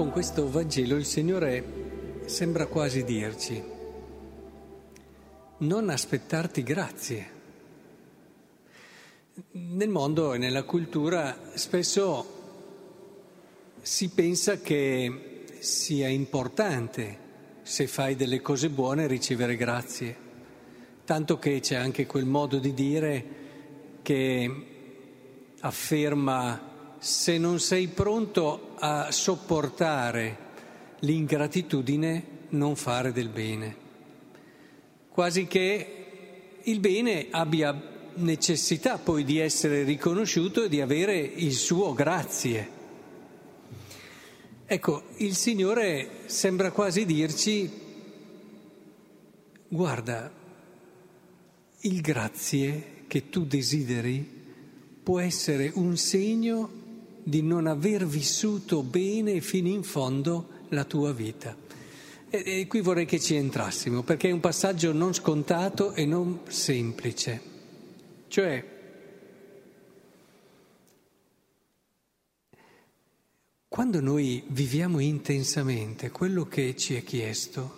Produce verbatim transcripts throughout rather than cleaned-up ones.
con questo Vangelo il Signore sembra quasi dirci: non aspettarti grazie. Nel mondo e nella cultura spesso si pensa che sia importante, se fai delle cose buone, ricevere grazie, tanto che c'è anche quel modo di dire che afferma: se non sei pronto a sopportare l'ingratitudine, non fare del bene. Quasi che il bene abbia necessità poi di essere riconosciuto e di avere il suo grazie. Ecco, il Signore sembra quasi dirci: guarda, il grazie che tu desideri può essere un segno di non aver vissuto bene fino in fondo la tua vita. E, e qui vorrei che ci entrassimo, perché è un passaggio non scontato e non semplice. Cioè, quando noi viviamo intensamente quello che ci è chiesto,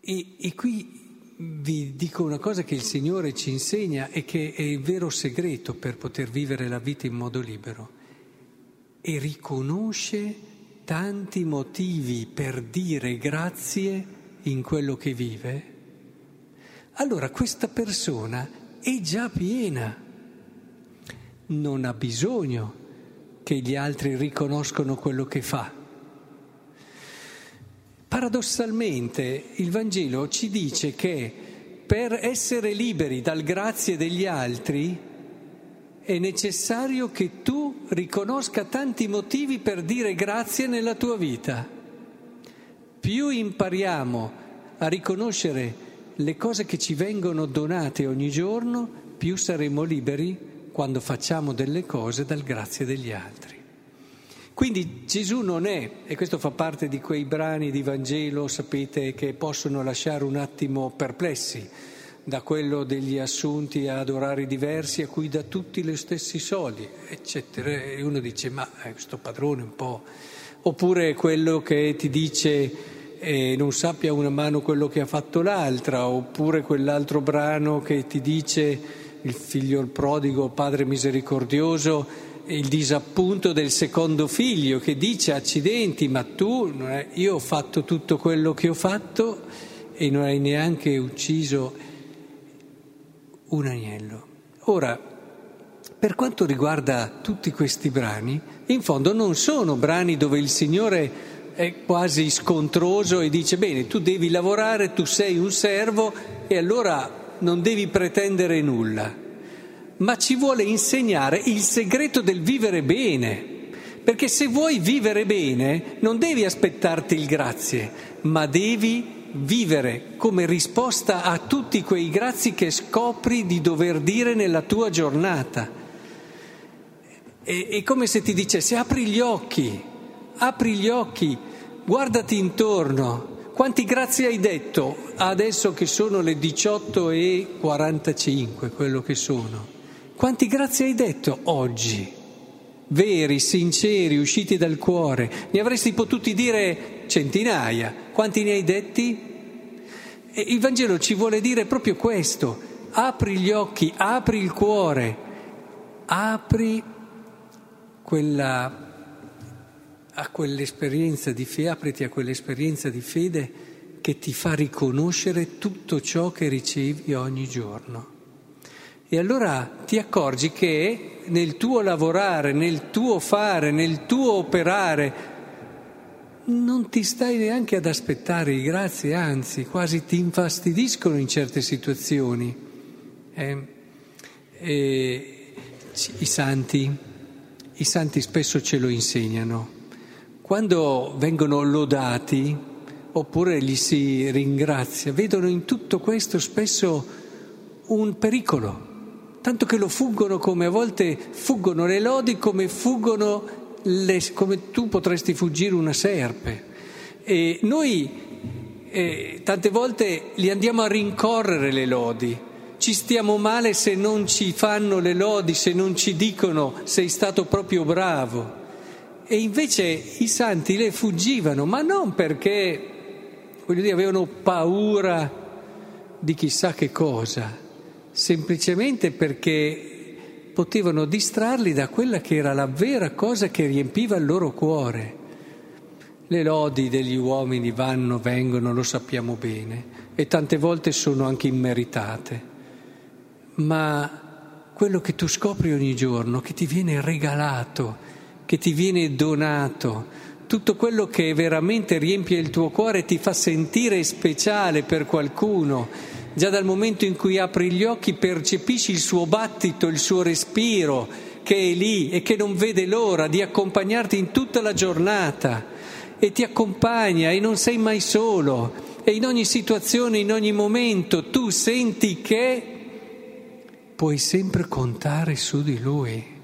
e, e qui vi dico una cosa che il Signore ci insegna e che è il vero segreto per poter vivere la vita in modo libero, e riconosce tanti motivi per dire grazie in quello che vive, allora questa persona è già piena, non ha bisogno che gli altri riconoscono quello che fa. Paradossalmente il Vangelo ci dice che per essere liberi dal grazie degli altri è necessario che tu riconosca tanti motivi per dire grazie nella tua vita. Più impariamo a riconoscere le cose che ci vengono donate ogni giorno, più saremo liberi quando facciamo delle cose dal grazie degli altri. Quindi Gesù non è, e questo fa parte di quei brani di Vangelo, sapete, che possono lasciare un attimo perplessi, da quello degli assunti ad orari diversi a cui dà tutti gli stessi soldi, eccetera, e uno dice: ma eh, sto padrone un po'. Oppure quello che ti dice: e non sappia una mano quello che ha fatto l'altra, oppure quell'altro brano che ti dice il figlio prodigo, padre misericordioso, il disappunto del secondo figlio che dice: accidenti, ma tu, io ho fatto tutto quello che ho fatto e non hai neanche ucciso un agnello. Ora, per quanto riguarda tutti questi brani, in fondo non sono brani dove il Signore è quasi scontroso e dice: bene, tu devi lavorare, tu sei un servo e allora non devi pretendere nulla, ma ci vuole insegnare il segreto del vivere bene, perché se vuoi vivere bene non devi aspettarti il grazie, ma devi vivere come risposta a tutti quei grazie che scopri di dover dire nella tua giornata. È, è come se ti dicesse: apri gli occhi, apri gli occhi, guardati intorno, quanti grazie hai detto adesso che sono le diciotto e quarantacinque, quello che sono. Quanti grazie hai detto oggi, veri, sinceri, usciti dal cuore? Ne avresti potuti dire centinaia, quanti ne hai detti? E il Vangelo ci vuole dire proprio questo: apri gli occhi, apri il cuore, apri quella... a quell'esperienza di fede, apriti a quell'esperienza di fede che ti fa riconoscere tutto ciò che ricevi ogni giorno. E allora ti accorgi che nel tuo lavorare, nel tuo fare, nel tuo operare non ti stai neanche ad aspettare i grazie, anzi quasi ti infastidiscono in certe situazioni. Eh, eh, i santi, i santi spesso ce lo insegnano. Quando vengono lodati oppure gli si ringrazia, vedono in tutto questo spesso un pericolo, tanto che lo fuggono, come a volte fuggono le lodi come fuggono le, come tu potresti fuggire una serpe. E noi eh, tante volte li andiamo a rincorrere le lodi, ci stiamo male se non ci fanno le lodi, se non ci dicono: sei stato proprio bravo. E invece i santi le fuggivano, ma non perché, voglio dire, avevano paura di chissà che cosa, semplicemente perché potevano distrarli da quella che era la vera cosa che riempiva il loro cuore. Le lodi degli uomini vanno, vengono, lo sappiamo bene, e tante volte sono anche immeritate, ma quello che tu scopri ogni giorno, che ti viene regalato, che ti viene donato, tutto quello che veramente riempie il tuo cuore, ti fa sentire speciale per qualcuno. Già dal momento in cui apri gli occhi percepisci il suo battito, il suo respiro che è lì e che non vede l'ora di accompagnarti in tutta la giornata, e ti accompagna e non sei mai solo, e in ogni situazione, in ogni momento tu senti che puoi sempre contare su di lui.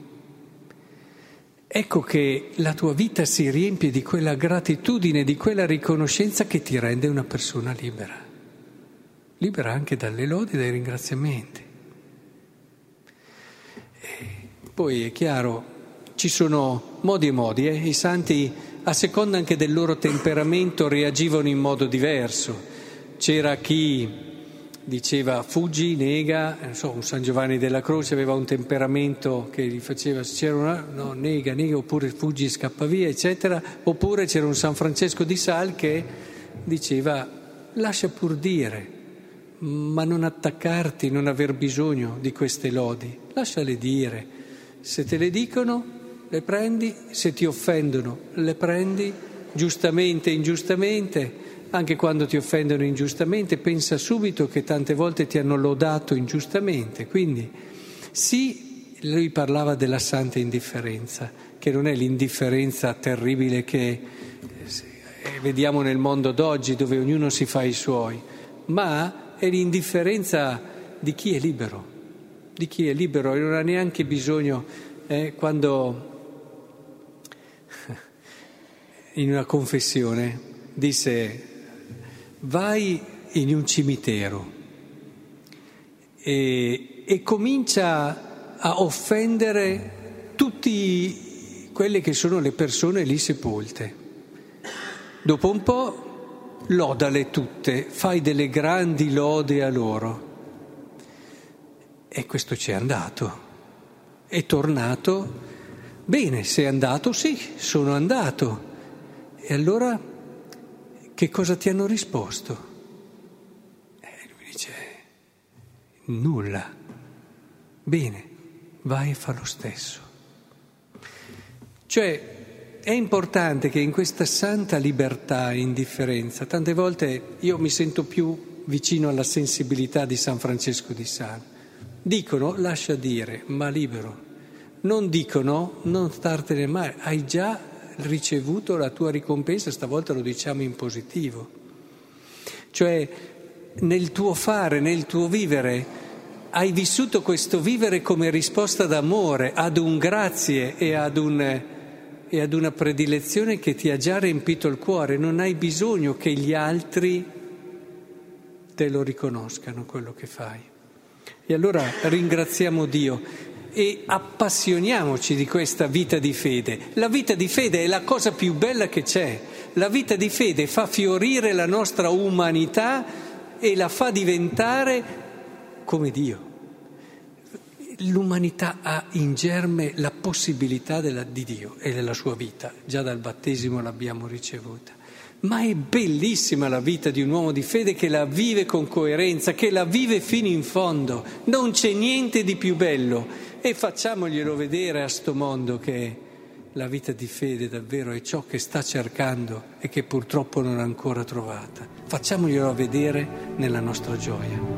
Ecco che la tua vita si riempie di quella gratitudine, di quella riconoscenza che ti rende una persona libera, libera anche dalle lodi e dai ringraziamenti. E poi è chiaro, ci sono modi e modi, eh? I santi a seconda anche del loro temperamento reagivano in modo diverso. C'era chi diceva fuggi, nega, non so, un San Giovanni della Croce aveva un temperamento che gli faceva, c'era una, no, nega, nega, oppure fuggi e scappa via, eccetera, oppure c'era un San Francesco di Sal che diceva lascia pur dire, ma non attaccarti, non aver bisogno di queste lodi, lasciale dire, se te le dicono le prendi, se ti offendono le prendi, giustamente e ingiustamente. Anche quando ti offendono ingiustamente, pensa subito che tante volte ti hanno lodato ingiustamente. Quindi sì, lui parlava della santa indifferenza, che non è l'indifferenza terribile che vediamo nel mondo d'oggi dove ognuno si fa i suoi, ma è l'indifferenza di chi è libero, di chi è libero e non ha neanche bisogno, eh, quando in una confessione disse: vai in un cimitero e, e comincia a offendere tutti quelle che sono le persone lì sepolte. Dopo un po' lodale tutte, fai delle grandi lode a loro. E questo ci è andato, è tornato. Bene, se è andato, sì, sono andato. E allora che cosa ti hanno risposto? Eh, lui dice, nulla. Bene, vai e fa lo stesso. Cioè, è importante che in questa santa libertà e indifferenza, tante volte io mi sento più vicino alla sensibilità di San Francesco di Sal. Dicono, lascia dire, ma libero. Non dicono, non startene mai, hai già ricevuto la tua ricompensa, stavolta lo diciamo in positivo. Cioè, nel tuo fare, nel tuo vivere, hai vissuto questo vivere come risposta d'amore ad un grazie e ad, un, e ad una predilezione che ti ha già riempito il cuore. Non hai bisogno che gli altri te lo riconoscano quello che fai. E allora ringraziamo Dio e appassioniamoci di questa vita di fede. La vita di fede è la cosa più bella che c'è. La vita di fede fa fiorire la nostra umanità e la fa diventare come Dio. L'umanità ha in germe la possibilità della, di Dio e della sua vita. Già dal battesimo l'abbiamo ricevuta. Ma è bellissima la vita di un uomo di fede che la vive con coerenza, che la vive fino in fondo. Non c'è niente di più bello. E facciamoglielo vedere a sto mondo che la vita di fede davvero è ciò che sta cercando e che purtroppo non ha ancora trovata. Facciamoglielo vedere nella nostra gioia.